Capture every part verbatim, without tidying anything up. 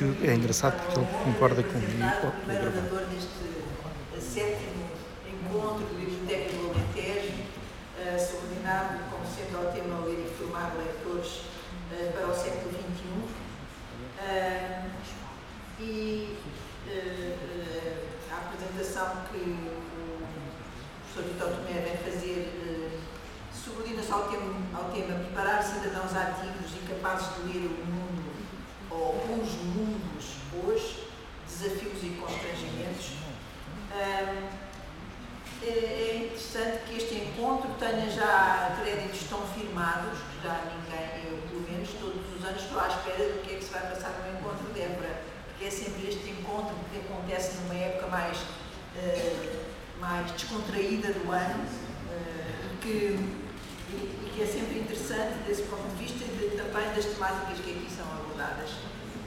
que é engraçado porque ele concorda comigo. Oh, estou gravando. Deste sétimo encontro do Biblioteco de Logitejo, subordinado como sendo ao tema ler e formar leitores para o século vinte e um, e a apresentação que o professor Vitor Tomé vem fazer subordina-se ao tema, ao tema preparar cidadãos ativos e capazes de ler o mundo ou os mundos hoje, desafios e constrangimentos. É interessante que este encontro tenha já créditos tão firmados, que já ninguém, eu pelo menos todos os anos estou à espera do que é que se vai passar no encontro de Évora, porque é sempre este encontro que acontece numa época mais, mais descontraída do ano, que, e que é sempre interessante desse ponto de vista e também das temáticas que aqui são abordadas.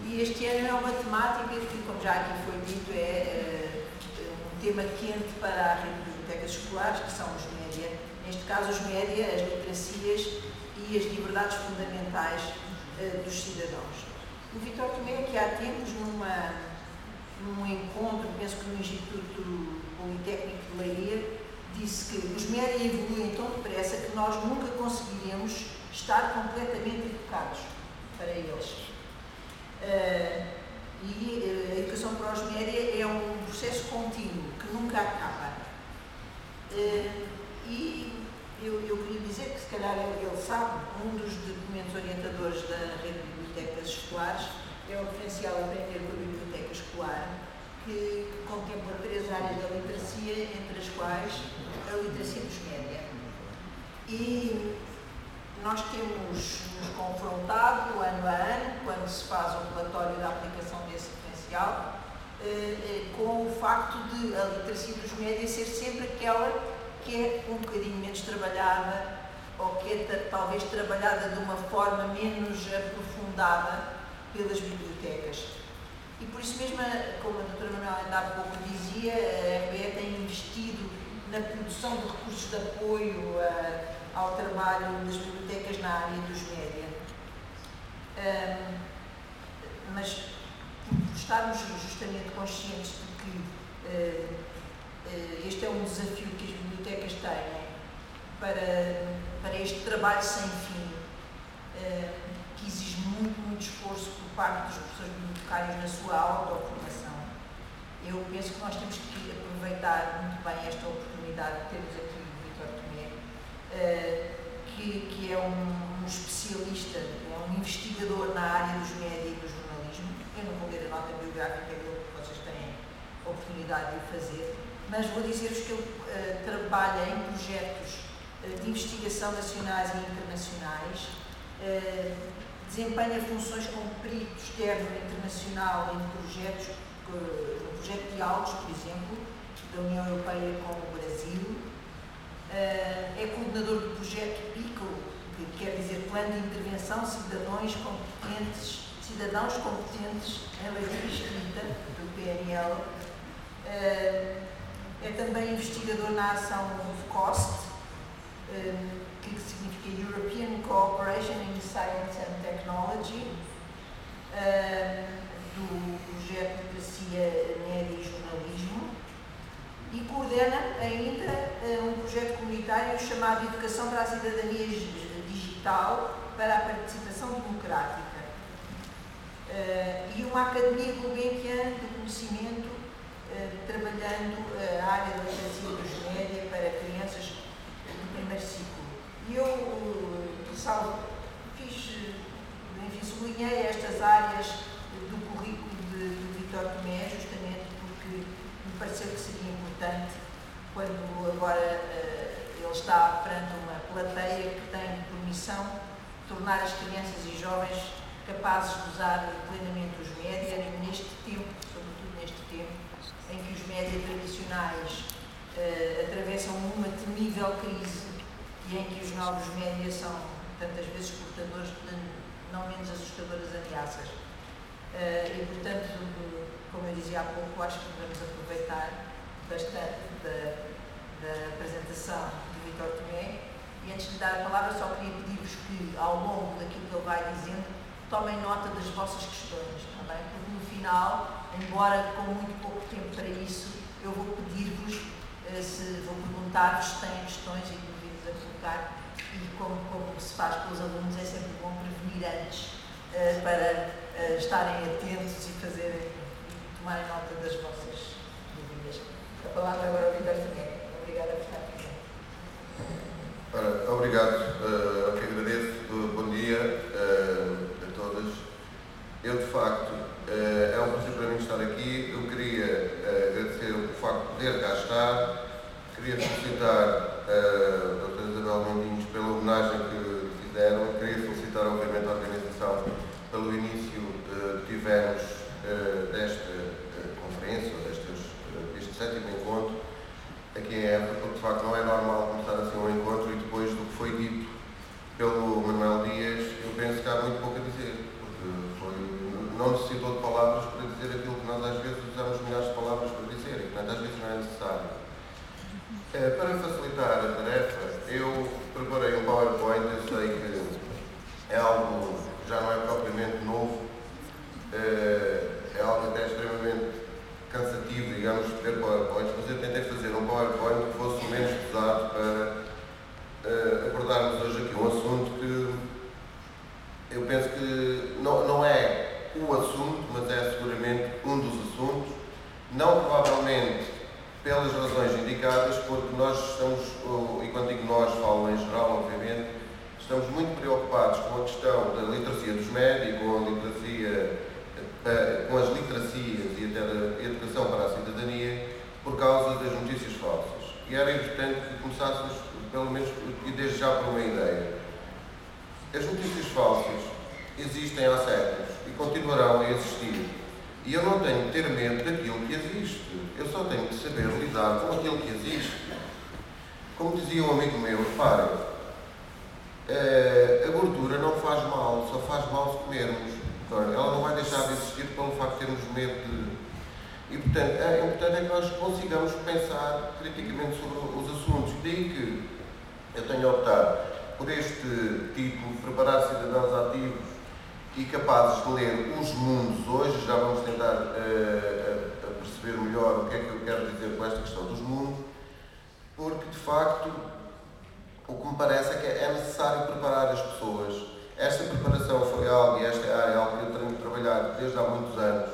E este ano é uma temática que, como já aqui foi dito, é uh, um tema quente para as bibliotecas escolares, que são os média, neste caso os média, as literacias e as liberdades fundamentais uh, dos cidadãos. O Vitor Tomé, que há tempos, numa, num encontro, penso que no Instituto Politécnico de Leiria, disse que os média evoluem tão depressa que nós nunca conseguiremos estar completamente educados para eles. Uh, e uh, a educação para os média é um processo contínuo, que nunca acaba. Uh, e eu, eu queria dizer que, se calhar ele sabe, um dos documentos orientadores da rede de bibliotecas escolares é o referencial Aprender com a Biblioteca Escolar, que contempla três áreas da literacia, entre as quais a literacia dos média. E nós temos nos confrontado, ano a ano, quando se faz o relatório da aplicação desse referencial, eh, com o facto de a literacia dos média ser sempre aquela que é um bocadinho menos trabalhada, ou que é talvez trabalhada de uma forma menos aprofundada pelas bibliotecas. E por isso mesmo, como a doutora Manuela ainda há pouco dizia, a M B E tem investido na produção de recursos de apoio a, ao trabalho das bibliotecas na área dos média. Um, mas por estarmos justamente conscientes de que uh, uh, este é um desafio que as bibliotecas têm para, para este trabalho sem fim, uh, que exige muito, muito esforço por parte dos professores bibliotecários na sua autoformação. Eu penso que nós temos que aproveitar muito bem esta oportunidade que temos aqui no Vitor Tomé, uh, que, que é um, um especialista, é um investigador na área dos média e do jornalismo. Eu não vou ler a nota biográfica dele, porque vocês têm a oportunidade de o fazer, mas vou dizer-vos que ele uh, trabalha em projetos de investigação nacionais e internacionais, uh, desempenha funções como perito externo internacional em projetos, no projeto de aulas, por exemplo, da União Europeia com o Brasil. É coordenador do projeto PICO, que quer dizer Plano de Intervenção de Cidadãos Competentes, Cidadãos Competentes em Leitura Escrita, do P N L. É também investigador na ação COST, que significa European Cooperation in Science and Technology, uh, do projeto de PASIA NERIS e Jornalismo, e coordena ainda uh, um projeto comunitário chamado Educação para a Cidadania Digital para a Participação Democrática, uh, e uma academia global do conhecimento, uh, trabalhando uh, a área da literacia dos média para crianças do primeiro ciclo. E eu, salvo, fiz, enfim, sublinhei estas áreas do currículo de, de Vitor Tomé, justamente porque me pareceu que seria importante, quando agora uh, ele está perante uma plateia que tem por missão tornar as crianças e jovens capazes de usar plenamente os média, neste tempo, sobretudo neste tempo, em que os média tradicionais uh, atravessam uma temível crise, e em que os novos média são tantas vezes portadores de não menos assustadoras ameaças. Uh, e, portanto, como eu dizia há pouco, acho que vamos aproveitar bastante da, da apresentação do Vitor Tomé. E antes de dar a palavra, só queria pedir-vos que, ao longo daquilo que ele vai dizendo, tomem nota das vossas questões, está bem? final, embora com muito pouco tempo para isso, eu vou pedir-vos, se, vou perguntar-vos se têm questões e dúvidas a colocar, e como, como se faz com os alunos, é sempre bom prevenir antes, uh, para uh, estarem atentos e fazerem, tomarem nota das vossas dúvidas. A palavra agora ao Vitor Tomé. Obrigada por estar aqui. Ora, obrigado, uh, eu que agradeço, bom dia uh, a todas. Eu, de facto, uh, é um prazer para mim estar aqui. Eu queria uh, agradecer o facto de poder cá estar, queria felicitar uh, a doutora Isabel Mendinhos pela homenagem que fizeram, queria felicitar, obviamente, a organização pelo início uh, que tivemos uh, desta uh, conferência, ou destes, uh, deste sétimo encontro, aqui em Évora, porque, de facto, não é normal começar assim um encontro e depois do que foi dito pelo Manuel Dias, eu penso que há muito pouco a dizer, porque foi, não necessitou de palavras para dizer aquilo que nós às vezes usamos milhares de palavras para dizer, e portanto às vezes não é necessário. É, para facilitar a tarefa, eu preparei um PowerPoint, eu sei que é algo que já não é propriamente novo, é, é algo até extremamente cansativo, digamos, de ter PowerPoints, mas eu tentei fazer um PowerPoint que fosse o menos pesado para Uh, abordarmos hoje aqui um assunto que eu penso que não, não é o assunto, mas é seguramente um dos assuntos, não provavelmente pelas razões indicadas, porque nós estamos, e quando digo nós, falo em geral, obviamente, estamos muito preocupados com a questão da literacia dos médios, com a literacia, com as literacias e até da educação para a cidadania, por causa das notícias falsas. E era importante que começássemos, pelo menos, e desde já para uma ideia. As notícias falsas existem há séculos e continuarão a existir. E eu não tenho que ter medo daquilo que existe. Eu só tenho que saber lidar com aquilo que existe. Como dizia um amigo meu, reparem, a gordura não faz mal, só faz mal se comermos. Ela não vai deixar de existir pelo facto de termos medo de... E, portanto, é importante é que nós consigamos pensar criticamente sobre os assuntos. Daí que eu tenho optado por este título, preparar cidadãos ativos e capazes de ler os mundos hoje. Já vamos tentar uh, uh, perceber melhor o que é que eu quero dizer com esta questão dos mundos, porque de facto o que me parece é que é necessário preparar as pessoas. Esta preparação foi algo, e esta é algo que eu tenho trabalhado desde há muitos anos.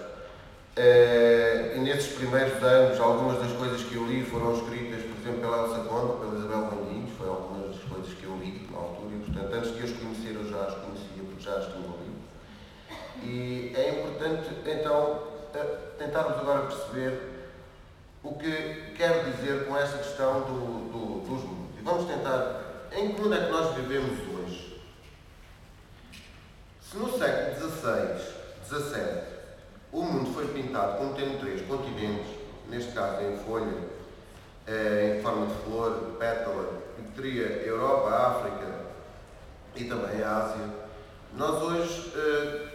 Uh, e nesses primeiros anos, algumas das coisas que eu li foram escritas, por exemplo, pela Elsa Conde, pela Isabel Mendinhos, foi algumas das coisas que eu li na altura, e portanto, antes de as conhecer, eu já as conhecia, porque já as tinha lido. E é importante, então, tentarmos agora perceber o que quero dizer com esta questão do, do, dos mundos. E vamos tentar, em que mundo é que nós vivemos hoje? Se no século dezasseis, dezassete, o mundo foi pintado como tendo três continentes, neste caso em folha, em forma de flor, de pétala, que teria a Europa, a África e também a Ásia. Nós hoje uh,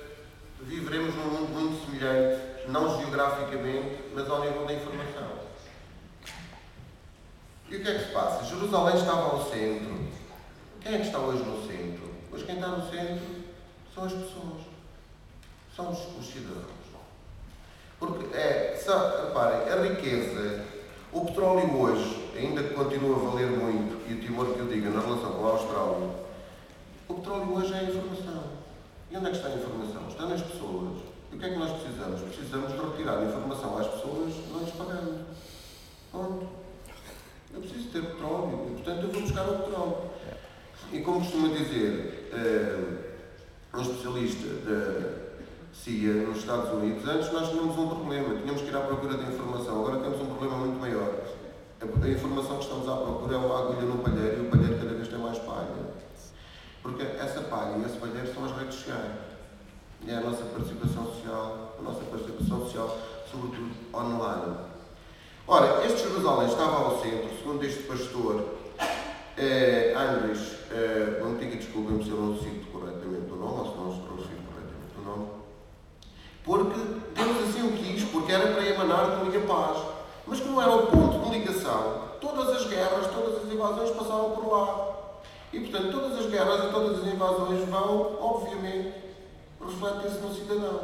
viveremos num mundo muito semelhante, não geograficamente, mas ao nível da informação. E o que é que se passa? Jerusalém estava ao centro. Quem é que está hoje no centro? Hoje quem está no centro são as pessoas, são os cidadãos. Porque, é, só, reparem, a riqueza, o petróleo hoje, ainda que continua a valer muito, e o temor que eu diga na relação com a Austrália, o petróleo hoje é a informação. E onde é que está a informação? Está nas pessoas. E o que é que nós precisamos? Precisamos de retirar a informação às pessoas, não lhes pagamos. Pronto. Eu preciso ter petróleo, e portanto eu vou buscar o petróleo. E como costuma dizer uh, um especialista da... Sim, nos Estados Unidos, antes nós tínhamos um problema, tínhamos que ir à procura de informação, agora temos um problema muito maior. A informação que estamos à procura é uma agulha no palheiro, e o palheiro cada vez tem mais palha. Porque essa palha e esse palheiro são as redes sociais. E é a nossa participação social, a nossa participação social, sobretudo online. Ora, este Jerusalém estava ao centro, segundo este pastor eh, Andres, eh, antiga, desculpem-me se eu não cito corretamente o nome, ou se não estou corretamente o nome. Porque Deus assim o quis, porque era para emanar de minha paz. Mas como era o ponto de ligação, todas as guerras, todas as invasões passaram por lá. E, portanto, todas as guerras e todas as invasões vão, obviamente, refletir-se no cidadão.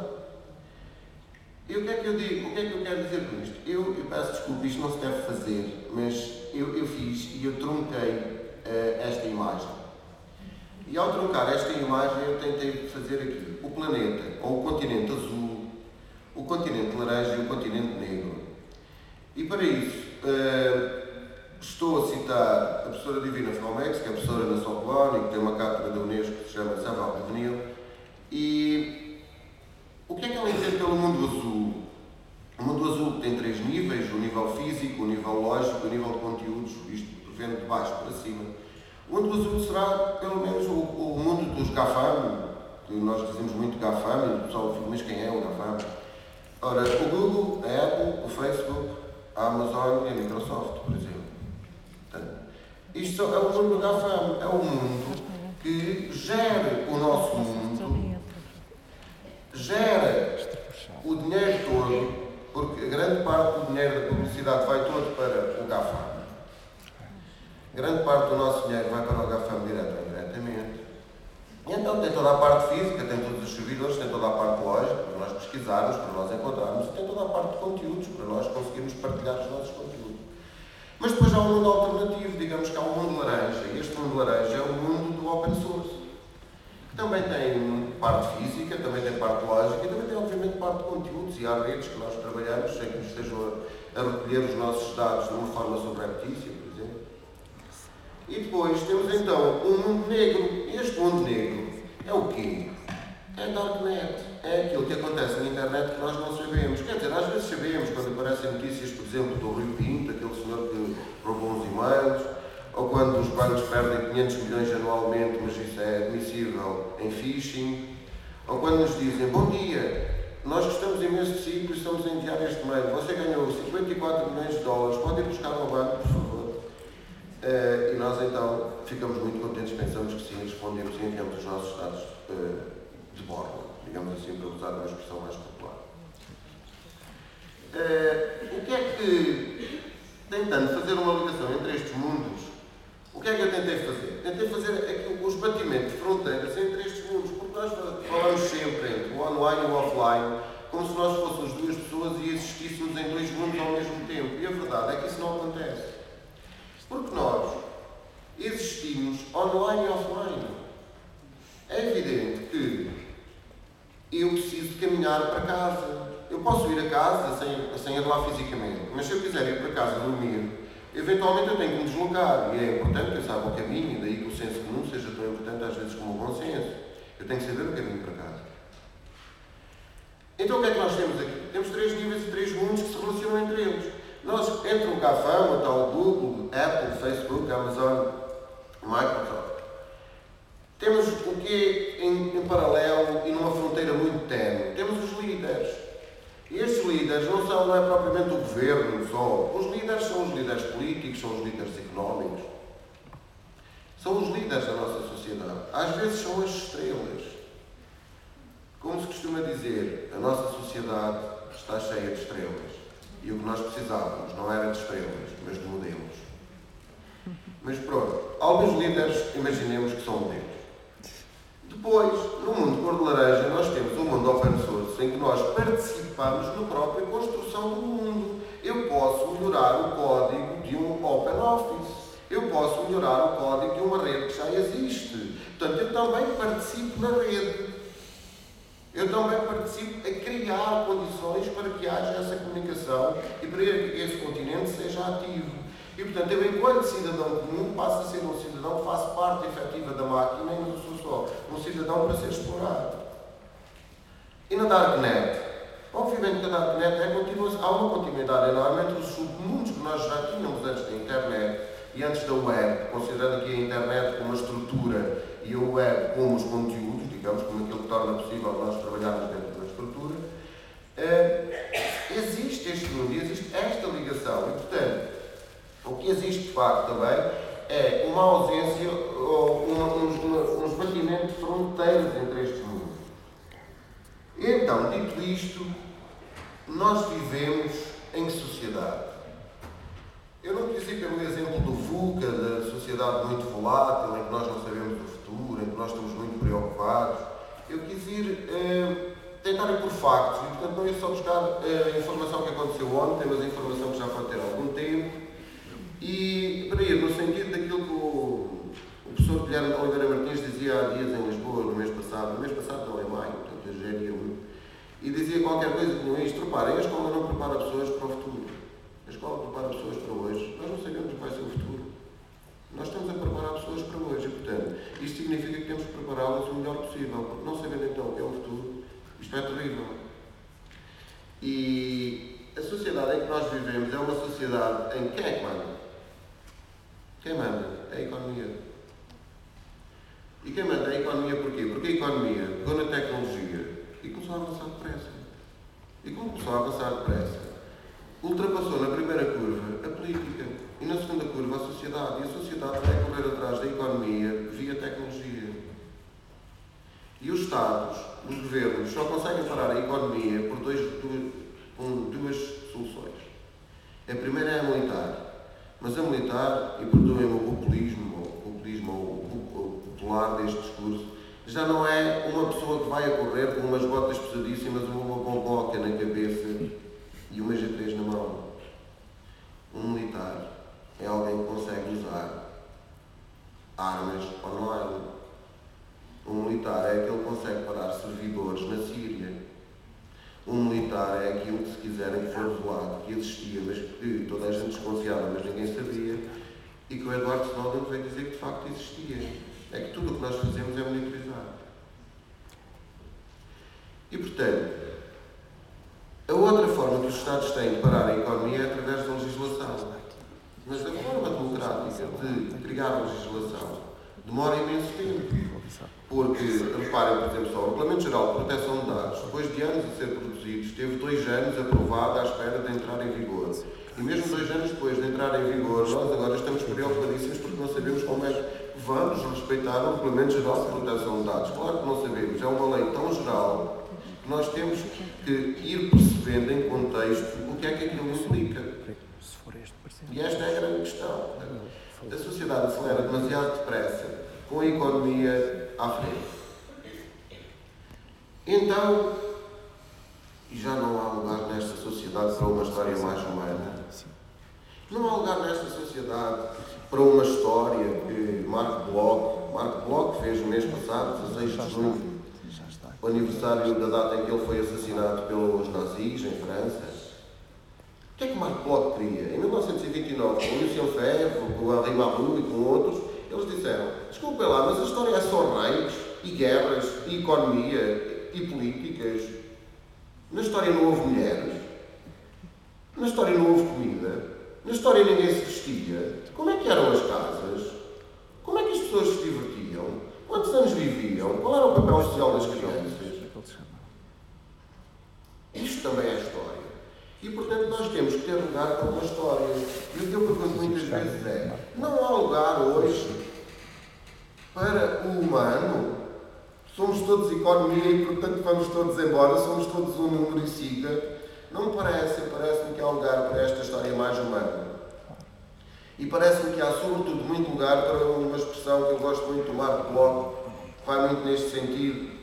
E o que é que eu digo? O que é que eu quero dizer com isto? Eu, eu peço desculpa, isto não se deve fazer, mas eu, eu fiz e eu trunquei uh, esta imagem. E ao truncar esta imagem eu tentei fazer aqui o planeta, ou o continente azul, o continente laranja e o continente negro. E para isso, uh, estou a citar a professora Divina Fomex, que é professora na Sorbonne e que tem uma cátedra da Unesco que se chama Zé Venil. E o que é que ela entende pelo mundo azul? O mundo azul tem três níveis, o nível físico, o nível lógico e o nível de conteúdos, isto vendo de baixo para cima. O mundo azul será, pelo menos, o, o mundo dos GAFAM, que nós dizemos muito GAFAM, e o pessoal diz, mas quem é o GAFAM? Ora, o Google, a Apple, o Facebook, a Amazon e a Microsoft, por exemplo. Isto é o mundo do GAFAM, é o mundo que gera o nosso mundo, gera o dinheiro todo, porque grande parte do dinheiro da publicidade vai todo para o GAFAM. Grande parte do nosso dinheiro vai para o GAFAM direto ou indiretamente. E então tem toda a parte física, tem todos os servidores, tem toda a parte lógica, para nós pesquisarmos, para nós encontrarmos, tem toda a parte de conteúdos, para nós conseguirmos partilhar os nossos conteúdos. Mas depois há um mundo alternativo, digamos que há um mundo laranja, e este mundo laranja é o mundo do open source, que também tem parte física, também tem parte lógica e também tem, obviamente, parte de conteúdos, e há redes que nós trabalhamos sem que nos estejam a, a recolher os nossos dados de uma forma subreptícia, por exemplo. E depois temos então um mundo negro, e este mundo negro é o quê? É darknet, é aquilo que acontece na internet que nós não sabemos, quer dizer, às vezes sabemos quando aparecem notícias, por exemplo, do Rio Pinto, aquele senhor que roubou uns e-mails, ou quando os bancos perdem quinhentos milhões anualmente, mas isso é admissível em phishing, ou quando nos dizem, bom dia, nós gostamos imenso de si, por isso estamos a enviar este e-mail, você ganhou cinquenta e quatro milhões de dólares, pode ir buscar ao banco, por favor. Uh, e nós então ficamos muito contentes, pensamos que sim, respondemos e enviamos os nossos dados uh, de borla, digamos assim, para usar uma expressão mais popular. Uh, o que é que, tentando fazer uma ligação entre estes mundos, o que é que eu tentei fazer? Tentei fazer aqui os batimentos de fronteiras entre estes mundos, porque nós falamos sempre entre o online e o offline, como se nós fôssemos duas pessoas e existíssemos em dois mundos ao mesmo tempo. E a verdade é que isso não acontece. Porque nós existimos online e offline. É evidente que eu preciso de caminhar para casa. Eu posso ir a casa sem, sem ir lá fisicamente, mas se eu quiser ir para casa dormir, eventualmente eu tenho que me deslocar. E é importante pensar no caminho, daí que o senso comum seja tão importante às vezes como o bom senso. Eu tenho que saber o caminho para casa. Então o que é que nós temos aqui? Temos três níveis e três mundos que se relacionam entre eles. Nós, entre o GAFAM, o tal Google, Apple, Facebook, Amazon, Microsoft, temos o que é em, em paralelo e numa fronteira muito tenue. Temos os líderes. E estes líderes não são, não é propriamente o governo só. Os líderes são os líderes políticos, são os líderes económicos. São os líderes da nossa sociedade. Às vezes são as estrelas. Como se costuma dizer, a nossa sociedade está cheia de estrelas. E o que nós precisávamos não era de estrelas, mas de modelos. Mas pronto, alguns líderes imaginemos que são modelos. Depois, no mundo cor de laranja, nós temos um mundo open source em que nós participamos na própria construção do mundo. Eu posso melhorar o código de um open office. Eu posso melhorar o código de uma rede que já existe. Portanto, eu também participo na rede. Eu também participo a criar condições para que haja essa comunicação e para que esse continente seja ativo. E, portanto, eu, enquanto cidadão comum, passo a ser um cidadão que faz parte efetiva da máquina e não sou só um cidadão para ser explorado. E na darknet? Obviamente que a darknet é contínua, há uma continuidade enorme entre os submundos que nós já tínhamos antes da internet e antes da web, considerando aqui a internet como a estrutura e a web como os conteúdos, digamos, como aquilo que torna possível nós trabalharmos dentro da estrutura. Uh, existe este mundo e existe esta ligação e, portanto, o que existe, de facto, também é uma ausência ou um esbatimento de fronteiras entre estes mundos. Então, dito isto, nós vivemos em sociedade. Eu não quis ir pelo exemplo do VUCA, da sociedade muito volátil, em que nós não sabemos do futuro, em que nós estamos muito preocupados. Eu quis ir uh, tentarem por factos, e portanto não é só buscar a informação que aconteceu ontem, mas a informação que já foi ter algum tempo, e para ir no sentido daquilo que o, o professor Guilherme Oliveira Martins dizia há dias em Lisboa, no mês passado, no mês passado não é maio, portanto é janeiro, e dizia qualquer coisa que não é isto, reparem, a escola não prepara pessoas para o futuro, a escola prepara pessoas para hoje, nós não sabemos o que vai ser o futuro, nós estamos a preparar pessoas para hoje, e portanto, isto significa que temos que prepará-las o melhor possível, porque não sabendo então o que é o futuro, isto é terrível. E a sociedade em que nós vivemos é uma sociedade em que quem é que manda? Quem manda? É a economia. E quem manda é a economia porquê? Porque a economia pegou na tecnologia e começou a avançar depressa. E como começou a avançar depressa, ultrapassou na primeira curva a política e na segunda curva a sociedade. E a sociedade vai correr atrás da economia via tecnologia. E os Estados, os governos, só conseguem parar a economia por dois, duas, um, duas soluções. A primeira é a militar. Mas a militar, e perdoem-me o populismo, o populismo ou o popular deste discurso, já não é uma pessoa que vai a correr com umas botas pesadíssimas, uma bomboca na cabeça e uma G três na mão. Um militar é alguém que consegue usar armas online. Um militar é aquele que consegue parar servidores na Síria. Um militar é aquilo que, se quiserem, foi revelado, que existia, mas que toda a gente desconfiava, mas ninguém sabia, e que o Eduardo Snowden veio dizer que de facto existia. É que tudo o que nós fazemos é monitorizado. E, portanto, a outra forma que os Estados têm de parar a economia é através da legislação. Mas a forma democrática de criar legislação demora imenso tempo. Porque, reparem, por exemplo, só o Regulamento Geral de Proteção de Dados, depois de anos a ser produzido, esteve dois anos aprovado à espera de entrar em vigor. E mesmo dois anos depois de entrar em vigor, nós agora estamos preocupadíssimos porque não sabemos como é que vamos respeitar o Regulamento Geral de Proteção de Dados. Claro que não sabemos, é uma lei tão geral que nós temos que ir percebendo em contexto o que é que aquilo implica. E esta é a grande questão. A sociedade acelera demasiado depressa, com a economia à frente. Então, e já não há lugar nesta sociedade para uma história mais humana? Não há lugar nesta sociedade para uma história que Marco Bloch, Marco Bloch fez no mês passado, dezesseis de junho, o aniversário da data em que ele foi assassinado pelos nazis em França. O que é que Marco Bloch queria? Em mil novecentos e vinte e nove, com o Luciano Ferro, com o Henri Marrou e com outros, eles disseram, desculpem lá, mas a história é só reis, e guerras, e economia, e políticas. Na história não houve mulheres. Na história não houve comida. Na história ninguém se vestia. Como é que eram as casas? Como é que as pessoas se divertiam? Quantos anos viviam? Qual era o papel social das crianças? Isto também é história. E, portanto, nós temos que ter lugar para uma história. E o que eu pergunto muitas vezes é, não há lugar hoje para o humano? Somos todos economia e, portanto, vamos todos embora, somos todos um número e siga. Não me parece, parece-me que há lugar para esta história mais humana. E parece-me que há, sobretudo, muito lugar para uma expressão que eu gosto muito do Marco Bloch, que vai muito neste sentido,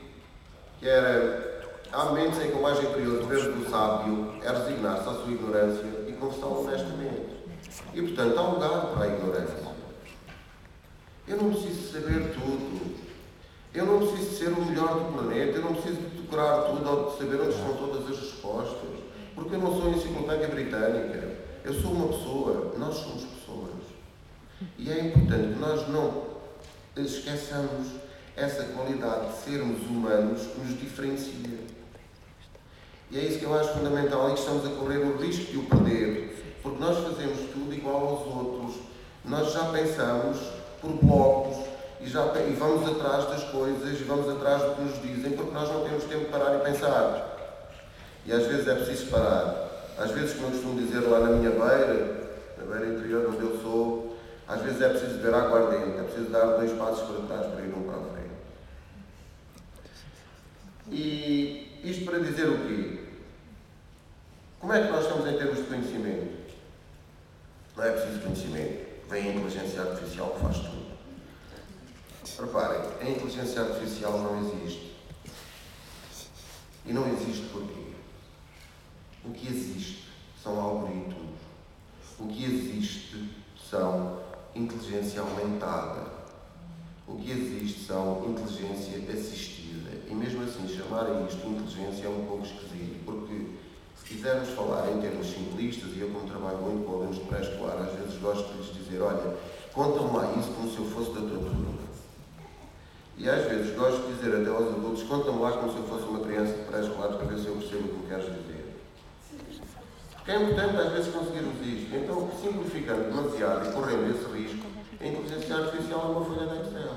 que era... Há momentos em que o mais inferior dever do sábio é resignar-se à sua ignorância e confessá-la honestamente. E, portanto, há lugar para a ignorância. Eu não preciso saber tudo. Eu não preciso ser o melhor do planeta. Eu não preciso decorar tudo ou de saber onde estão todas as respostas. Porque eu não sou enciclopédia britânica. Eu sou uma pessoa. Nós somos pessoas. E é importante que nós não esqueçamos essa qualidade de sermos humanos que nos diferencia. E é isso que eu acho fundamental e que estamos a correr o risco de o perder, porque nós fazemos tudo igual aos outros, nós já pensamos por blocos e, já, e vamos atrás das coisas e vamos atrás do que nos dizem, porque nós não temos tempo de parar e pensar. E às vezes é preciso parar. Às vezes, como eu costumo dizer lá na minha beira, na beira interior onde eu sou, às vezes é preciso beber aguardente, é preciso dar dois passos para trás para ir um para a frente. E... isto para dizer o quê? Como é que nós estamos em termos de conhecimento? Não é preciso conhecimento. Vem a inteligência artificial que faz tudo. Reparem, a inteligência artificial não existe. E não existe porquê. O que existe são algoritmos. O que existe são inteligência aumentada. O que existe são inteligência assistida. E mesmo assim, chamar a isto inteligência é um pouco esquisito, porque se quisermos falar em termos simplistas, e eu como trabalho muito com alunos de pré-escolar, às vezes gosto de lhes dizer, olha, conta-me lá isso como se eu fosse da tua turma. E às vezes gosto de dizer até aos adultos, conta-me lá como se eu fosse uma criança de pré-escolar para ver se eu percebo o que me queres dizer. Porque é importante às vezes conseguirmos isto. Então, simplificando demasiado e correndo esse risco, a inteligência artificial é uma folha de Excel.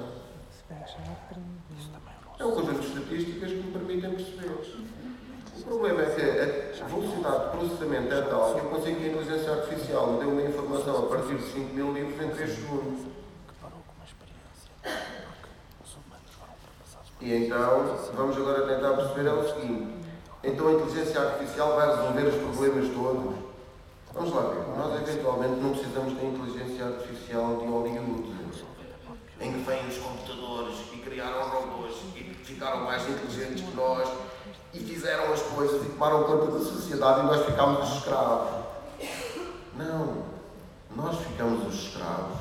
É um conjunto de estatísticas que me permitem perceber. O problema é que a velocidade de processamento é tal que eu consigo que a inteligência artificial me dê uma informação a partir de cinco mil livros em três segundos. E então, vamos agora tentar perceber é o seguinte. Então a inteligência artificial vai resolver os problemas todos? Vamos lá ver. Nós eventualmente não precisamos da inteligência artificial de Hollywood, em que vêm os computadores e criaram robôs e ficaram mais inteligentes que nós e fizeram as coisas e tomaram conta da sociedade e nós ficámos os escravos. Não. Nós ficamos os escravos.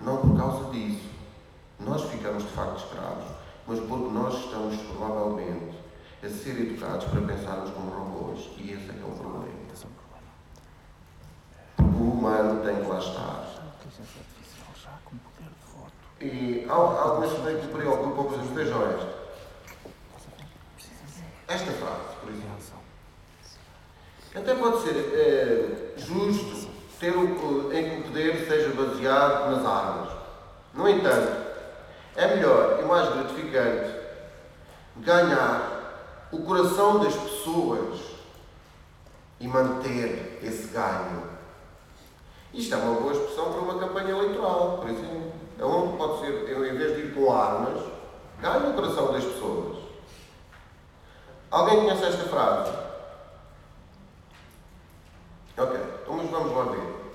Não por causa disso. Nós ficamos de facto escravos. Mas porque nós estamos, provavelmente, a ser educados para pensarmos como robôs. E esse é que é o problema. O humano tem que lá estar. E há algumas coisas que preocupam, por exemplo, vejam esta. Esta frase, por exemplo. Até pode ser é, justo ter o, em que o poder seja baseado nas armas. No entanto, é melhor e mais gratificante ganhar o coração das pessoas e manter esse ganho. Isto é uma boa expressão para uma campanha eleitoral, por exemplo. É onde pode ser, eu, em vez de ir com armas, ganho o coração das pessoas. Alguém conhece esta frase? Ok, então mas vamos lá ver.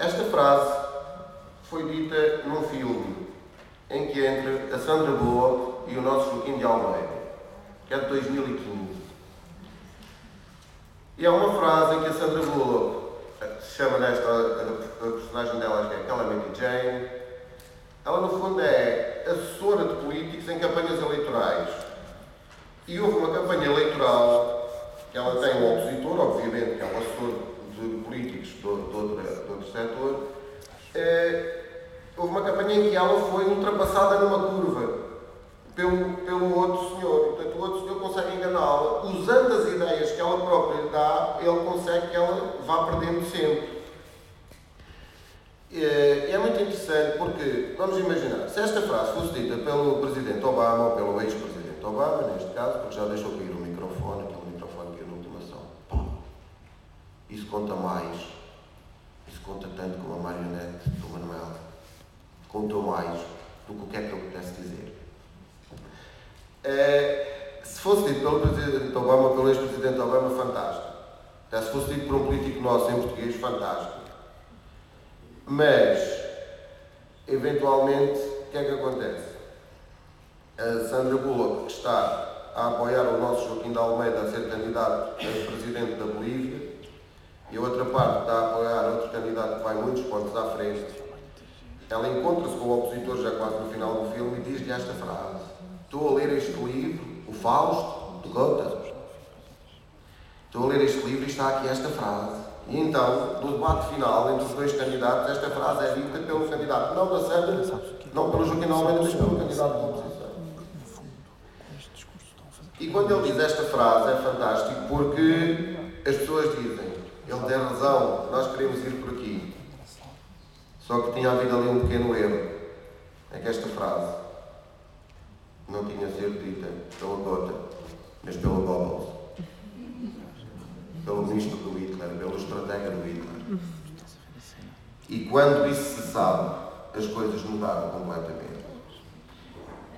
Esta frase foi dita num filme em que entra a Sandra Bullock e o nosso Joaquim de Almeida, que é de dois mil e quinze. E há uma frase em que a Sandra Bullock se chama nesta, a, a personagem dela, que é Calamity Jane, ela no fundo é assessora de políticos em campanhas eleitorais. E houve uma campanha eleitoral que ela tem um opositor, obviamente, que é um assessor de políticos de outro, de outro setor, é, houve uma campanha em que ela foi ultrapassada numa curva pelo, pelo outro senhor. Portanto, o outro senhor consegue enganá-la. Usando as ideias que ela própria lhe dá, ele consegue que ela vá perdendo sempre. É, é muito interessante porque, vamos imaginar, se esta frase fosse dita pelo Presidente Obama, ou pelo ex-Presidente Obama, neste caso, porque já deixou cair o microfone, aquele microfone que é na ultimação. Isso conta mais. Isso conta tanto como a marionete do Manuel. Contou mais do que o que é que eu pudesse dizer. É, se fosse dito pelo Presidente Obama, pelo ex-Presidente Obama, fantástico. Já se fosse dito por um político nosso em português, fantástico. Mas, eventualmente, o que é que acontece? A Sandra Bullock, que está a apoiar o nosso Joaquim de Almeida a ser candidato a Presidente da Bolívia, e a outra parte está a apoiar outro candidato que vai muitos pontos à frente, ela encontra-se com o opositor já quase no final do filme e diz-lhe esta frase: estou a ler este livro, o Fausto, de Goethe. Estou a ler este livro e está aqui esta frase. E então, no debate final entre os dois candidatos, esta frase é dita pelo candidato, não da Sandra, não pelo Joaquim de Almeida, mas pelo candidato da oposição. E quando ele diz esta frase, é fantástico, porque as pessoas dizem, ele tem razão, nós queremos ir por aqui. Só que tinha havido ali um pequeno erro. É que esta frase não tinha sido dita pela Gota, mas pelo Goebbels. Pelo ministro do Hitler, pelo estratega do Hitler. E quando isso se sabe, as coisas mudaram completamente.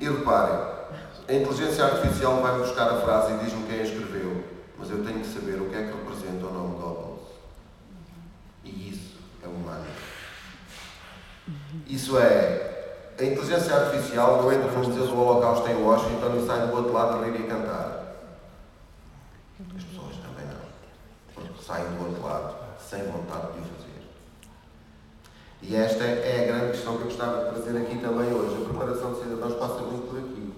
E reparem, a inteligência artificial vai buscar a frase e diz-me quem a escreveu, mas eu tenho que saber o que é que representa o nome Goebbels. E isso é humano. Isso é, a inteligência artificial não entra nos dias do Holocausto em Washington e sai do outro lado a rir e a cantar. saem do outro lado sem vontade de o fazer. E esta é a grande questão que eu gostava de trazer aqui também hoje. A preparação de cidadãos passa muito por aqui.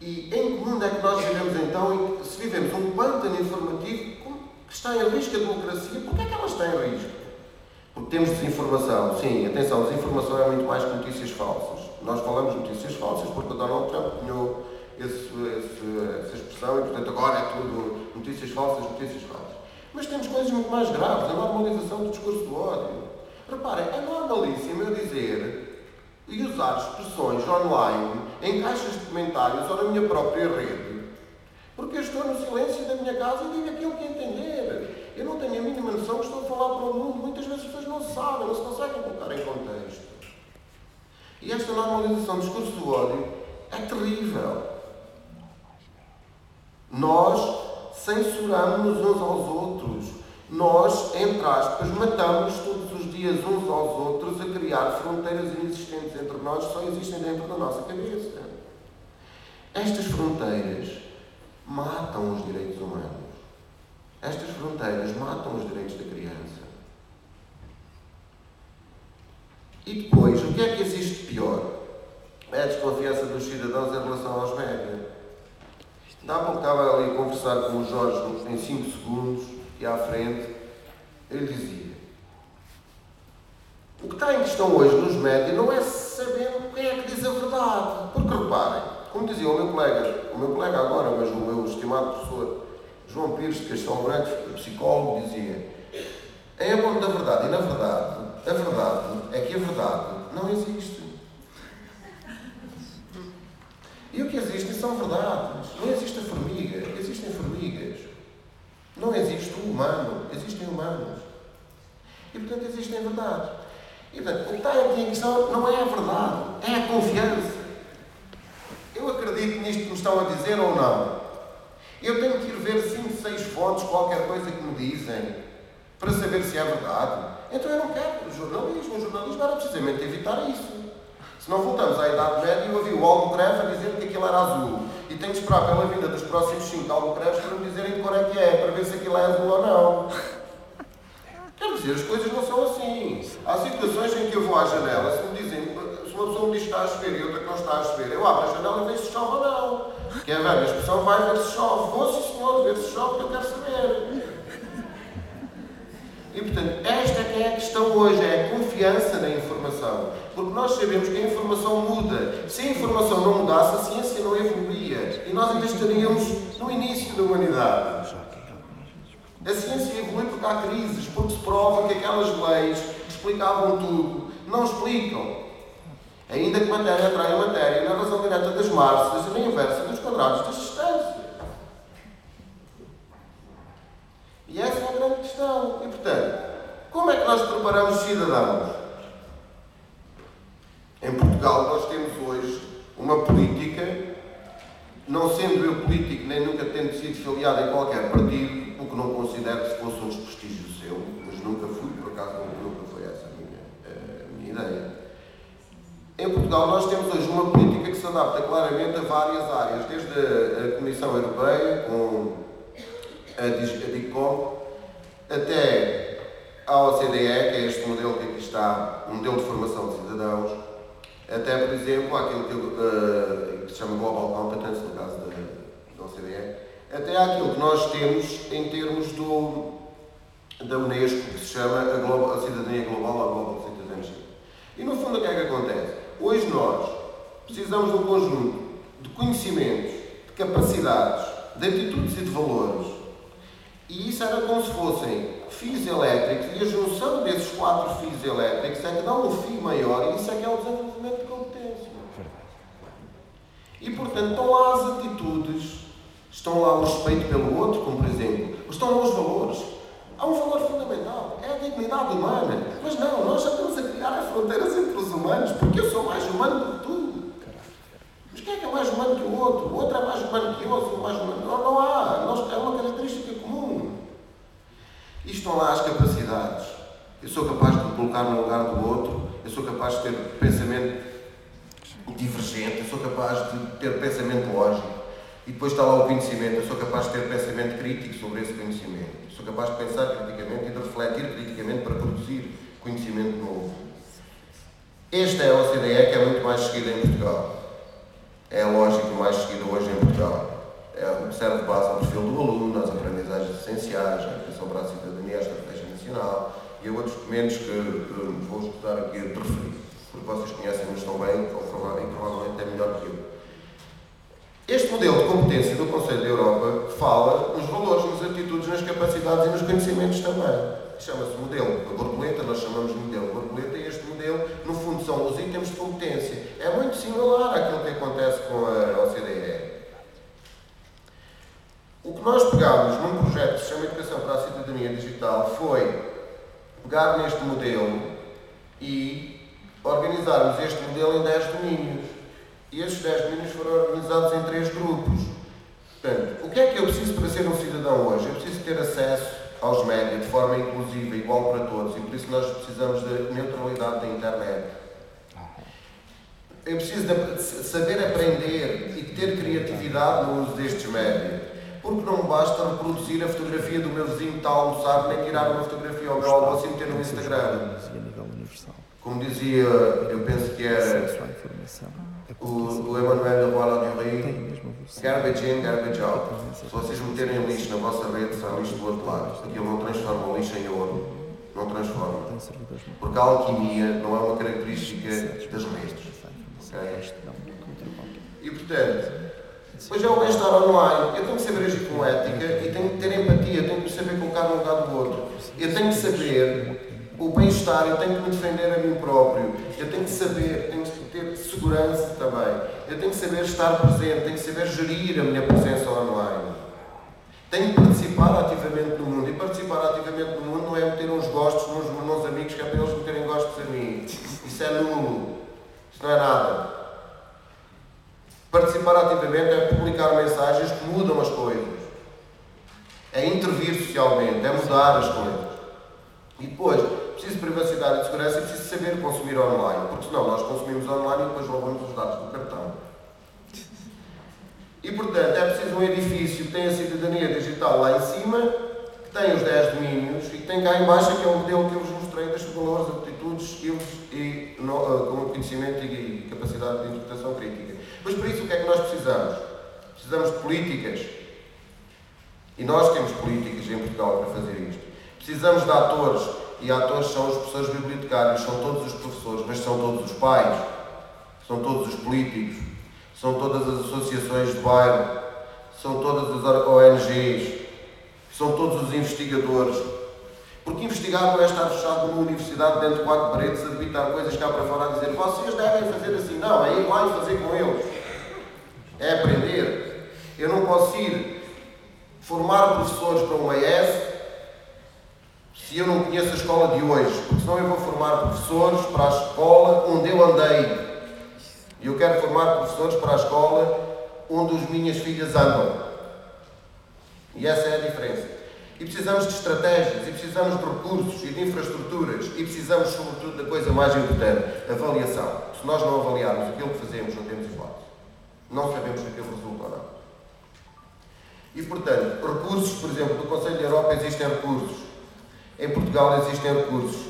E em que mundo é que nós vivemos então, se vivemos um pântano informativo que está em risco a democracia? Porquê é que ela está em risco? Porque temos desinformação. Sim, atenção, desinformação é muito mais que notícias falsas. Nós falamos notícias falsas porque o Donald Trump cunhou essa expressão e, portanto, agora é tudo notícias falsas, notícias falsas. Mas temos coisas muito mais graves, a normalização do discurso do ódio. Reparem, é normalíssimo eu dizer e usar expressões online em caixas de comentários ou na minha própria rede, porque eu estou no silêncio da minha casa e digo aquilo que entender. Eu não tenho a mínima noção que estou a falar para o mundo. Muitas vezes as pessoas não sabem, não se conseguem colocar em contexto. E esta normalização do discurso do ódio é terrível. Nós censuramos-nos uns aos outros. Nós, entre aspas, matamos todos os dias uns aos outros a criar fronteiras inexistentes entre nós que só existem dentro da nossa cabeça. Estas fronteiras matam os direitos humanos. Estas fronteiras matam os direitos da criança. E depois, o que é que existe pior? É a desconfiança dos cidadãos em relação aos médias. Dá pouco estava ali a conversar com o Jorge em cinco segundos e à frente ele dizia: o que está em questão hoje nos médias não é saber quem é que diz a verdade. Porque reparem, como dizia o meu colega, o meu colega agora, mas o meu estimado professor João Pires de Castelo Branco, psicólogo, dizia: em amor da verdade e na verdade, a verdade é que a verdade não existe. E o que existe são verdades. Não existe a formiga. Existem formigas. Não existe o humano. Existem humanos. E, portanto, existem verdades. E, portanto, o que está aqui em questão não é a verdade. É a confiança. Eu acredito nisto que me estão a dizer ou não. Eu tenho que ir ver cinco, seis fontes, qualquer coisa que me dizem, para saber se é verdade. Então eu não quero jornalismo. O jornalismo era precisamente evitar isso. Se não voltamos à Idade Média, eu ouvi o Albuquerque a dizer que aquilo era azul. E tenho de esperar pela vinda dos próximos cinco Albuquerques para me dizerem de cor é que é, para ver se aquilo é azul ou não. Quer dizer, as coisas não são assim. Há situações em que eu vou à janela, se me dizem, se uma pessoa me diz que está a chover e outra que não está a chover, eu abro a janela e vejo se chove ou não. Quer ver? A expressão vai ver se chove. Vou, sim senhor, ver se chove, que eu quero saber. E, portanto, esta é que é a questão hoje, é a confiança na informação. Porque nós sabemos que a informação muda. Se a informação não mudasse, a ciência não evoluía. E nós ainda estaríamos no início da humanidade. A ciência evolui porque há crises, porque se prova que aquelas leis que explicavam tudo não explicam. Ainda que matéria atrai matéria, na razão direta das margens e na inversa dos quadrados das distâncias. E essa é a grande questão. E, portanto, como é que nós preparamos cidadãos? Em Portugal, nós temos hoje uma política, não sendo eu político nem nunca tendo sido filiado em qualquer partido, o que não considero que fosse um desprestígio seu, mas nunca fui, por acaso nunca foi essa a minha, a minha ideia. Em Portugal, nós temos hoje uma política que se adapta claramente a várias áreas, desde a, a Comissão Europeia, com a DICOM, até a O C D E, que é este modelo que aqui está, um modelo de formação de cidadãos, até, por exemplo, aquilo que, uh, que se chama Global Competence, no caso da, da O C D E, até aquilo que nós temos em termos do, da UNESCO, que se chama a, Globo, a Cidadania Global ou a Global Citizenship. E, no fundo, o que é que acontece? Hoje nós precisamos de um conjunto de conhecimentos, de capacidades, de atitudes e de valores. E isso era como se fossem fios elétricos, e a junção desses quatro fios elétricos é que dá um fio maior, e isso é que é o desenvolvimento de competência. E, portanto, estão lá as atitudes, estão lá o respeito pelo outro, como por exemplo, estão lá os valores. Há um valor fundamental, é a dignidade humana. Mas não, nós já estamos a criar as fronteiras entre os humanos, porque eu sou mais humano do que tu. Mas quem é que é mais humano que o outro? O outro é mais humano que eu, eu sou mais humano. Não, não há, nós, é uma característica comum. E estão lá as capacidades. Eu sou capaz de me colocar no lugar do outro, eu sou capaz de ter pensamento divergente, eu sou capaz de ter pensamento lógico, e depois está lá o conhecimento. Eu sou capaz de ter pensamento crítico sobre esse conhecimento. Sou capaz de pensar criticamente e de refletir criticamente para produzir conhecimento novo. Esta é a O C D E que é muito mais seguida em Portugal. É a lógica mais seguida hoje em Portugal. É, serve de base ao perfil do aluno, às aprendizagens essenciais, à educação para a cidadania, à estratégia nacional e a outros documentos que, que vou estudar aqui de referir, porque vocês conhecem-nos tão bem e provavelmente é melhor que eu. Este modelo de competência do Conselho da Europa fala nos valores, nas atitudes, nas capacidades e nos conhecimentos também. Chama-se modelo de borboleta, nós chamamos de modelo de borboleta, e este modelo, no fundo, são os itens de competência. É muito similar àquilo que acontece com a O C D E. O que nós pegámos num projeto que se chama Educação para a Cidadania Digital foi pegar neste modelo e organizarmos este modelo em dez domínios. E estes dez domínios foram organizados em três grupos. Portanto, o que é que eu preciso para ser um cidadão hoje? Eu preciso ter acesso aos média de forma inclusiva, igual para todos, e por isso nós precisamos da neutralidade da internet. Eu preciso de saber aprender e ter criatividade no uso destes média. Porque não basta reproduzir a fotografia do meu vizinho que está a almoçar, nem tirar uma fotografia ao meu almoço e meter no Instagram. Como dizia, eu penso que era o Emmanuel Boala de Rio, garbage in, garbage out. Se vocês meterem lixo na vossa rede, são lixo do outro lado. Aquilo não transforma o lixo em ouro. Não transforma. Porque a alquimia não é uma característica das redes. Okay? E portanto, pois é o bem-estar online. Eu tenho que saber agir com ética e tenho que ter empatia, tenho que saber colocar no lugar do outro. Eu tenho que saber o bem-estar, eu tenho que me defender a mim próprio. Eu tenho que saber, tenho que ter segurança também. Eu tenho que saber estar presente, tenho que saber gerir a minha presença online. Tenho que participar ativamente no mundo. E participar ativamente no mundo não é meter uns gostos nos meus amigos, que é para eles meterem gostos a mim. Isso é nulo. Isso não é nada. Participar ativamente é publicar mensagens que mudam as coisas. É intervir socialmente, é mudar as coisas. E depois, preciso de privacidade e de segurança e preciso saber consumir online. Porque senão nós consumimos online e depois roubamos os dados do cartão. E portanto, é preciso um edifício que tem a cidadania digital lá em cima, que tem os dez domínios e que tem cá em baixo, que é o modelo que eu vos mostrei, dos valores, atitudes, skills e como conhecimento e capacidade de interpretação crítica. Mas para isso o que é que nós precisamos? Precisamos de políticas. E nós temos políticas em Portugal para fazer isto. Precisamos de atores. E atores são os professores bibliotecários, são todos os professores, mas são todos os pais, são todos os políticos, são todas as associações de bairro, são todas as O N Gs, são todos os investigadores. Porque investigar não é estar fechado numa universidade dentro de quatro paredes, a debitar coisas cá para fora a dizer vocês devem fazer assim. Não, é ir lá e fazer com eles. É aprender. Eu não posso ir formar professores para um A E S se eu não conheço a escola de hoje. Porque senão eu vou formar professores para a escola onde eu andei. E eu quero formar professores para a escola onde as minhas filhas andam. E essa é a diferença. E precisamos de estratégias, e precisamos de recursos, e de infraestruturas, e precisamos, sobretudo, da coisa mais importante, avaliação. Se nós não avaliarmos aquilo que fazemos, não temos hipótese. Não sabemos se aquilo resulta ou não. E, portanto, recursos, por exemplo, no Conselho da Europa existem recursos. Em Portugal existem recursos.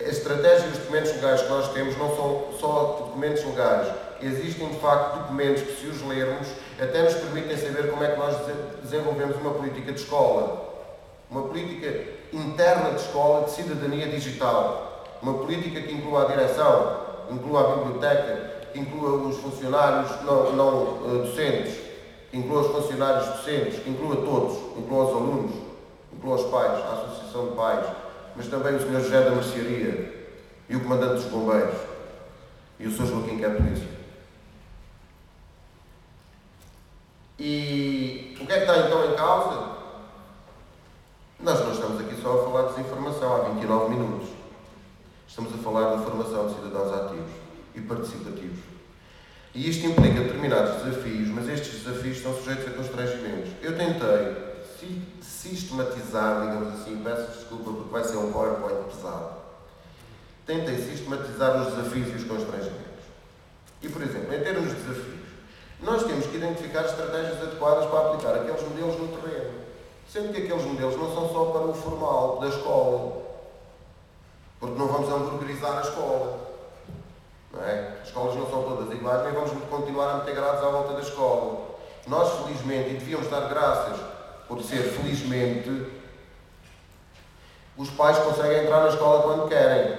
A estratégia e os documentos legais que nós temos não são só documentos legais. Existem, de facto, documentos que, se os lermos, até nos permitem saber como é que nós desenvolvemos uma política de escola. Uma política interna de escola de cidadania digital. Uma política que inclua a direção, inclua a biblioteca, que inclua os funcionários não, não uh, docentes, que inclua os funcionários docentes, que inclua todos, inclua os alunos, inclua os pais, a associação de pais, mas também o senhor José da Mercearia e o comandante dos bombeiros e o senhor Joaquim que é a polícia. E o que é que está então em causa? Nós não estamos aqui só a falar de desinformação há vinte e nove minutos. Estamos a falar da formação de cidadãos ativos e participativos. E isto implica determinados desafios, mas estes desafios estão sujeitos a constrangimentos. Eu tentei sistematizar, digamos assim, peço desculpa porque vai ser um PowerPoint pesado. Tentei sistematizar os desafios e os constrangimentos. E, por exemplo, em termos de desafios, Nós temos que identificar estratégias adequadas para aplicar aqueles modelos no terreno, sendo que aqueles modelos não são só para o formal da escola, porque não vamos hamburguerizar a escola. Não é? As escolas não são todas iguais, nem vamos continuar a meter grades à volta da escola. Nós, felizmente, e devíamos dar graças por ser, felizmente, os pais conseguem entrar na escola quando querem.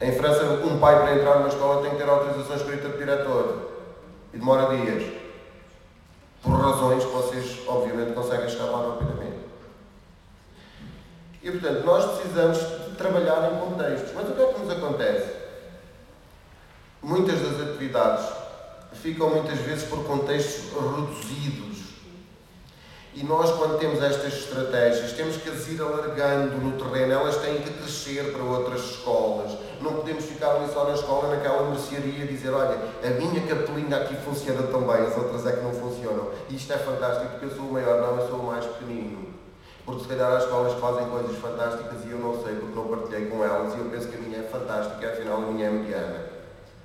Em França, um pai para entrar numa escola tem que ter autorização escrita do diretor e demora dias, por razões que vocês, obviamente, conseguem escapar rapidamente. E, portanto, nós precisamos de trabalhar em contextos. Mas o que é que nos acontece? Muitas das atividades ficam muitas vezes por contextos reduzidos. E nós, quando temos estas estratégias, temos que as ir alargando no terreno. Elas têm que crescer para outras escolas. Não podemos ficar ali só na escola, naquela mercearia, e dizer, olha, a minha capelinha aqui funciona também, as outras é que não funcionam. E isto é fantástico porque eu sou o maior, não, eu sou o mais pequenino. Porque se calhar há escolas que fazem coisas fantásticas e eu não sei porque não partilhei com elas e eu penso que a minha é fantástica, afinal a minha é mediana.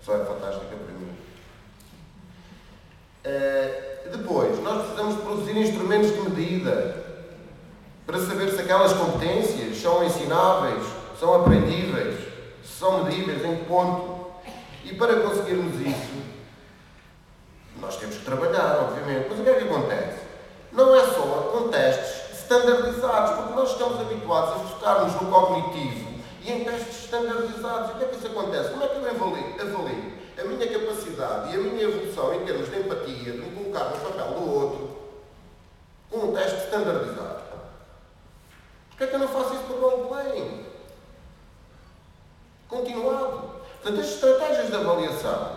Só é fantástica para mim. Uh, depois, nós precisamos produzir instrumentos de medida para saber se aquelas competências são ensináveis, são aprendíveis, se são medíveis, em que ponto. E para conseguirmos isso, nós temos que trabalhar, obviamente. Mas o que é que acontece? Não é só com testes standardizados, porque nós estamos habituados a focar-nos no cognitivo e em testes standardizados. E o que é que isso acontece? Como é que eu avalio a minha capacidade e a minha evolução em termos de empatia, de me colocar no papel do outro, com um teste standardizado? Porquê é que eu não faço isso por roleplay? Continuado. Portanto, as estratégias de avaliação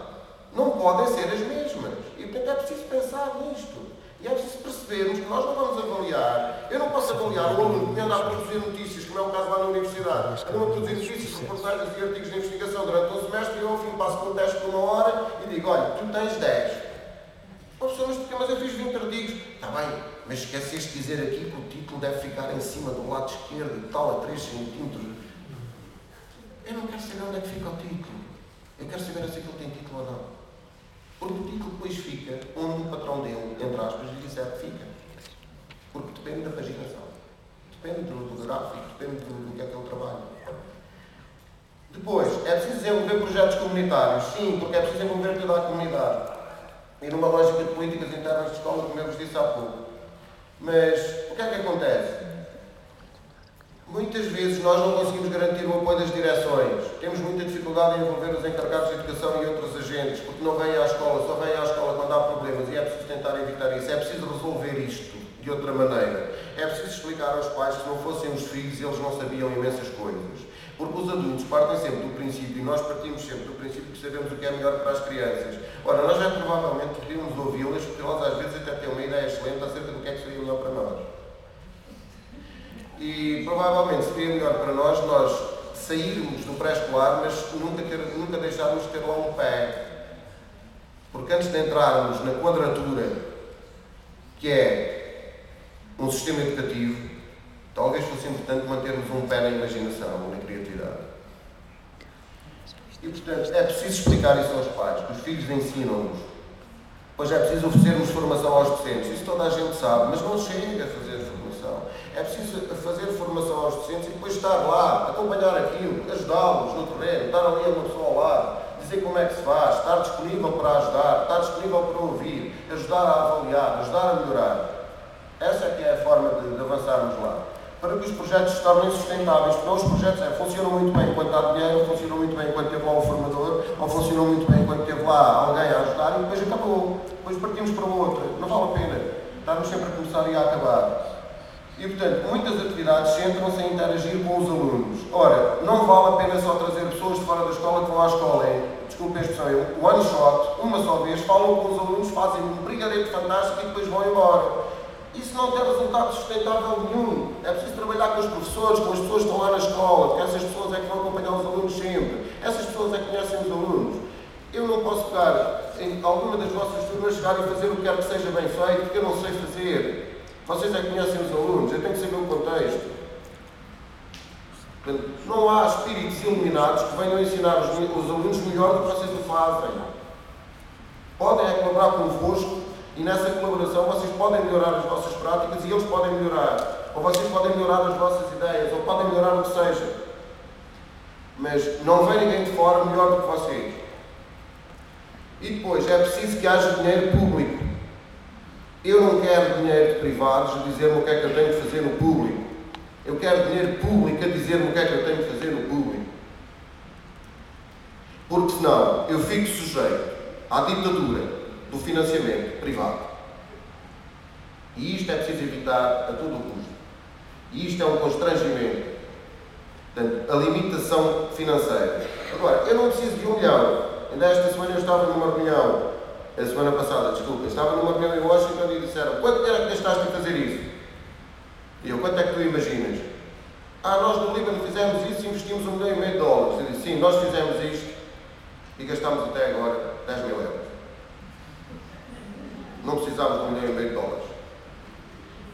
não podem ser as mesmas. E, portanto, é preciso pensar nisto. E é preciso percebermos que nós não vamos avaliar. Eu não posso avaliar um aluno que anda a produzir notícias, como é o caso lá na universidade. Anda a produzir notícias, reportagens e artigos de investigação durante um semestre e eu, ao fim, passo por um teste por uma hora e digo, olha, tu tens dez. Oh, professor, mas porquê? Mas eu fiz vinte artigos. Está bem, mas esqueceste de dizer aqui que o título deve ficar em cima do lado esquerdo e tal, a três centímetros. Eu não quero saber onde é que fica o título. Eu quero saber se aquilo tem título ou não. Porque o título depois fica onde o patrão dele, entre aspas, lhe disser que fica. Porque depende da paginação. Depende do gráfico, depende do que é que ele trabalha. Depois, é preciso desenvolver projetos comunitários. Sim, porque é preciso desenvolver toda a comunidade. E numa lógica de políticas internas de escola, como eu vos disse há pouco. Mas, o que é que acontece? Muitas vezes nós não conseguimos garantir o apoio das direções. Temos muita dificuldade em envolver os encarregados de educação e outros agentes, porque não vêm à escola, só vêm à escola quando há problemas e é preciso tentar evitar isso. É preciso resolver isto de outra maneira. É preciso explicar aos pais que se não fossem os filhos eles não sabiam imensas coisas. Porque os adultos partem sempre do princípio, e nós partimos sempre do princípio que sabemos o que é melhor para as crianças. Ora, nós já provavelmente podíamos ouvi-las, porque elas às vezes até têm uma ideia excelente acerca do que é que seria melhor para nós. E provavelmente seria melhor para nós, nós sairmos do pré-escolar, mas nunca, ter, nunca deixarmos de ter lá um pé. Porque antes de entrarmos na quadratura, que é um sistema educativo, talvez fosse importante mantermos um pé na imaginação, na criatividade. E, portanto, é preciso explicar isso aos pais, que os filhos ensinam-nos. Pois é preciso oferecermos formação aos docentes. Isso toda a gente sabe, mas não chega a fazer formação. É preciso fazer formação aos docentes e depois estar lá, acompanhar aquilo, ajudá-los no terreno, estar ali a uma pessoa ao lado, dizer como é que se faz, estar disponível para ajudar, estar disponível para ouvir, ajudar a avaliar, ajudar a melhorar. Essa é que é a forma de, de avançarmos lá. Para que os projetos se tornem sustentáveis, porque os projetos é, funcionam muito bem enquanto há dinheiro, ou funcionam muito bem enquanto teve lá o formador, ou funcionam muito bem enquanto teve lá alguém a ajudar e depois acabou. Depois partimos para outra. Não vale a pena estarmos sempre a começar e a acabar. E, portanto, muitas atividades centram-se a interagir com os alunos. Ora, não vale a pena só trazer pessoas de fora da escola que vão à escola. Desculpe a expressão, é um one shot, uma só vez, falam com os alunos, fazem um brigadeiro fantástico e depois vão embora. Isso não tem resultado sustentável nenhum. É preciso trabalhar com os professores, com as pessoas que estão lá na escola, porque essas pessoas é que vão acompanhar os alunos sempre. Essas pessoas é que conhecem os alunos. Eu não posso pegar em alguma das vossas turmas, chegar e fazer o que quer que seja bem feito, porque eu não sei fazer. Vocês é que conhecem os alunos, eu tenho que saber o contexto. Portanto, não há espíritos iluminados que venham ensinar os, os alunos melhor do que vocês o fazem. podem colaborar convosco e nessa colaboração vocês podem melhorar as vossas práticas e eles podem melhorar. Ou vocês podem melhorar as vossas ideias, ou podem melhorar o que seja. Mas não vem ninguém de fora melhor do que vocês. E depois, é preciso que haja dinheiro público. Eu não quero dinheiro de privados a dizer-me o que é que eu tenho que fazer no público. Eu quero dinheiro público a dizer-me o que é que eu tenho que fazer no público. Porque senão eu fico sujeito à ditadura do financiamento privado. E isto é preciso evitar a todo o custo. E isto é um constrangimento. Portanto, a limitação financeira. Agora, eu não preciso de um milhão. Ainda esta semana eu estava numa reunião, a semana passada, desculpa, estava numa reunião em Washington e disseram: quanto era que gastaste a fazer isso? E eu: quanto é que tu imaginas? Ah, nós no Líbano fizemos isso e investimos um milhão e meio de dólares. Eu disse: sim, nós fizemos isto e gastámos até agora dez mil euros. Não precisávamos de um milhão e meio de dólares.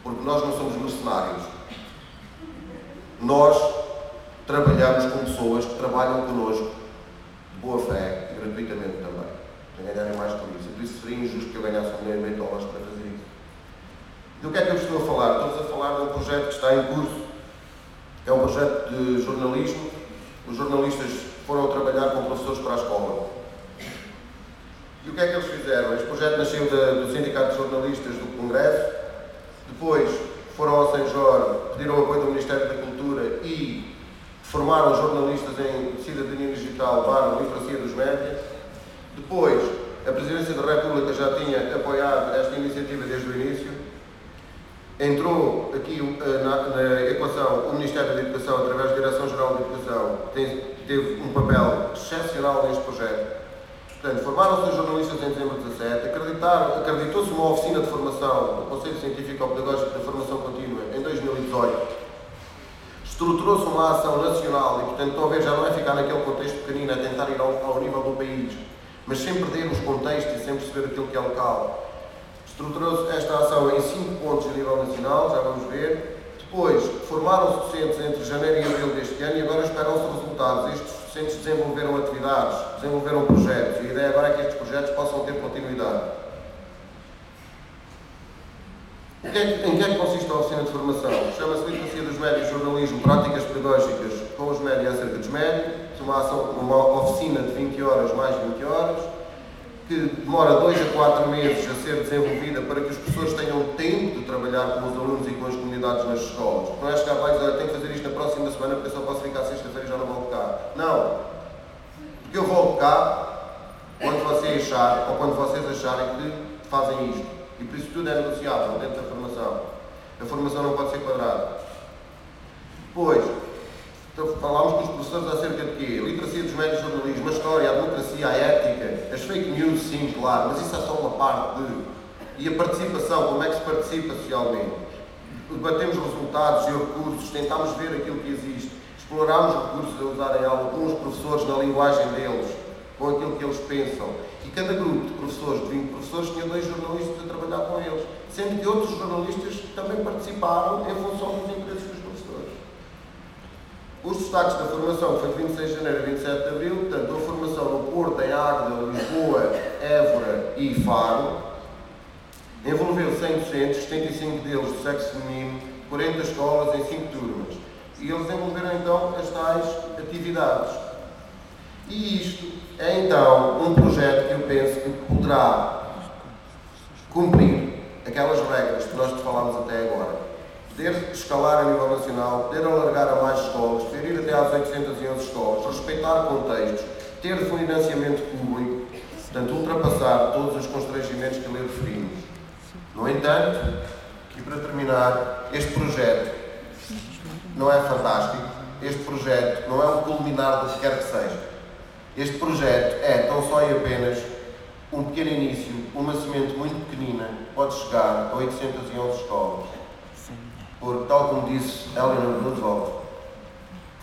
Porque nós não somos mercenários. Nós trabalhamos com pessoas que trabalham connosco de boa fé e gratuitamente também, para ganharem mais por isso. Por isso seria injusto que eu ganhasse um milhão e meio de dólares para fazer isso. Do que é que eu estou a falar? Estamos a falar de um projeto que está em curso, é um projeto de jornalismo. Os jornalistas foram trabalhar com professores para a escola. E o que é que eles fizeram? Este projeto nasceu da, do Sindicato de Jornalistas do Congresso, depois foram ao Senjor, pediram o apoio do Ministério da Cultura e formaram jornalistas em cidadania digital para a literacia dos médias. Depois, a Presidência da República já tinha apoiado esta iniciativa desde o início. Entrou aqui na, na equação o Ministério da Educação, através da Direção-Geral da Educação, que teve um papel excepcional neste projeto. Portanto, formaram-se os jornalistas em dezembro de dezassete, acreditou-se uma oficina de formação do Conselho Científico-Pedagógico da Formação Contínua em dois mil e dezoito. Estruturou-se uma ação nacional e, portanto, talvez já não é ficar naquele contexto pequenino, é tentar ir ao, ao nível do país, mas sem perder os contextos e sem perceber aquilo que é local. Estruturou-se esta ação em cinco pontos a nível nacional, já vamos ver. Depois, formaram-se docentes entre janeiro e abril deste ano e agora esperam-se resultados. Estes docentes desenvolveram atividades, desenvolveram projetos e a ideia agora é que estes projetos possam ter continuidade. Em que é que consiste a oficina de formação? Chama-se Literacia dos Médios, Jornalismo, Práticas Pedagógicas com os Médios e acerca dos Médios. Uma, uma oficina de vinte horas mais vinte horas, que demora dois a quatro meses a ser desenvolvida para que as pessoas tenham tempo de trabalhar com os alunos e com as comunidades nas escolas. Não é chegar lá e dizer: tenho que fazer isto na próxima semana porque eu só posso ficar sexta-feira e já não volto cá. Não. Porque eu volto cá quando vocês acharem, ou quando vocês acharem que fazem isto. E por isso tudo é negociável dentro da formação. A formação não pode ser quadrada. Depois, então, falámos com os professores acerca de quê? A literacia dos médios de jornalismo, a história, a democracia, a ética, as fake news, sim, claro, mas isso é só uma parte de... E a participação, como é que se participa socialmente? Debatemos resultados e recursos, tentámos ver aquilo que existe, explorámos recursos a usar em aula com os professores na linguagem deles, com aquilo que eles pensam. E cada grupo de professores, de vinte professores, tinha dois jornalistas a trabalhar com eles, sendo que outros jornalistas também participaram em função dos interesses dos professores. Os destaques da formação foi de vinte e seis de janeiro a vinte e sete de abril, portanto, a formação no Porto, em Águeda, Lisboa, Évora e Faro. Envolveu cem docentes, setenta e cinco deles do sexo feminino, quarenta escolas em cinco turmas. E eles envolveram então as tais atividades. E isto é então um projeto que eu penso que poderá cumprir aquelas regras que nós te falámos até agora. Poder escalar a nível nacional, poder alargar a mais escolas, poder ir até às oitocentas e onze escolas, respeitar contextos, ter financiamento público, portanto ultrapassar todos os constrangimentos que lhe referimos. No entanto, e para terminar, este projeto não é fantástico, este projeto não é um culminar do que quer que seja. Este projeto é tão só e apenas um pequeno início, uma semente muito pequenina, pode chegar a oitocentas e onze escolas. Porque, tal como disse Eleanor Roosevelt,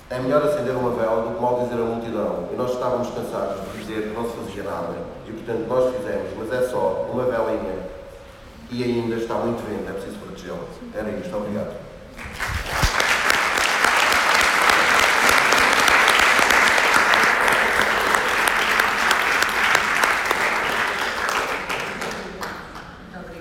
é melhor acender uma vela do que maldizer a multidão. E nós estávamos cansados de dizer que não se fazia nada. E, portanto, nós fizemos, mas é só uma velinha. E ainda está muito vento, é preciso protegê-la. Era isto, obrigado.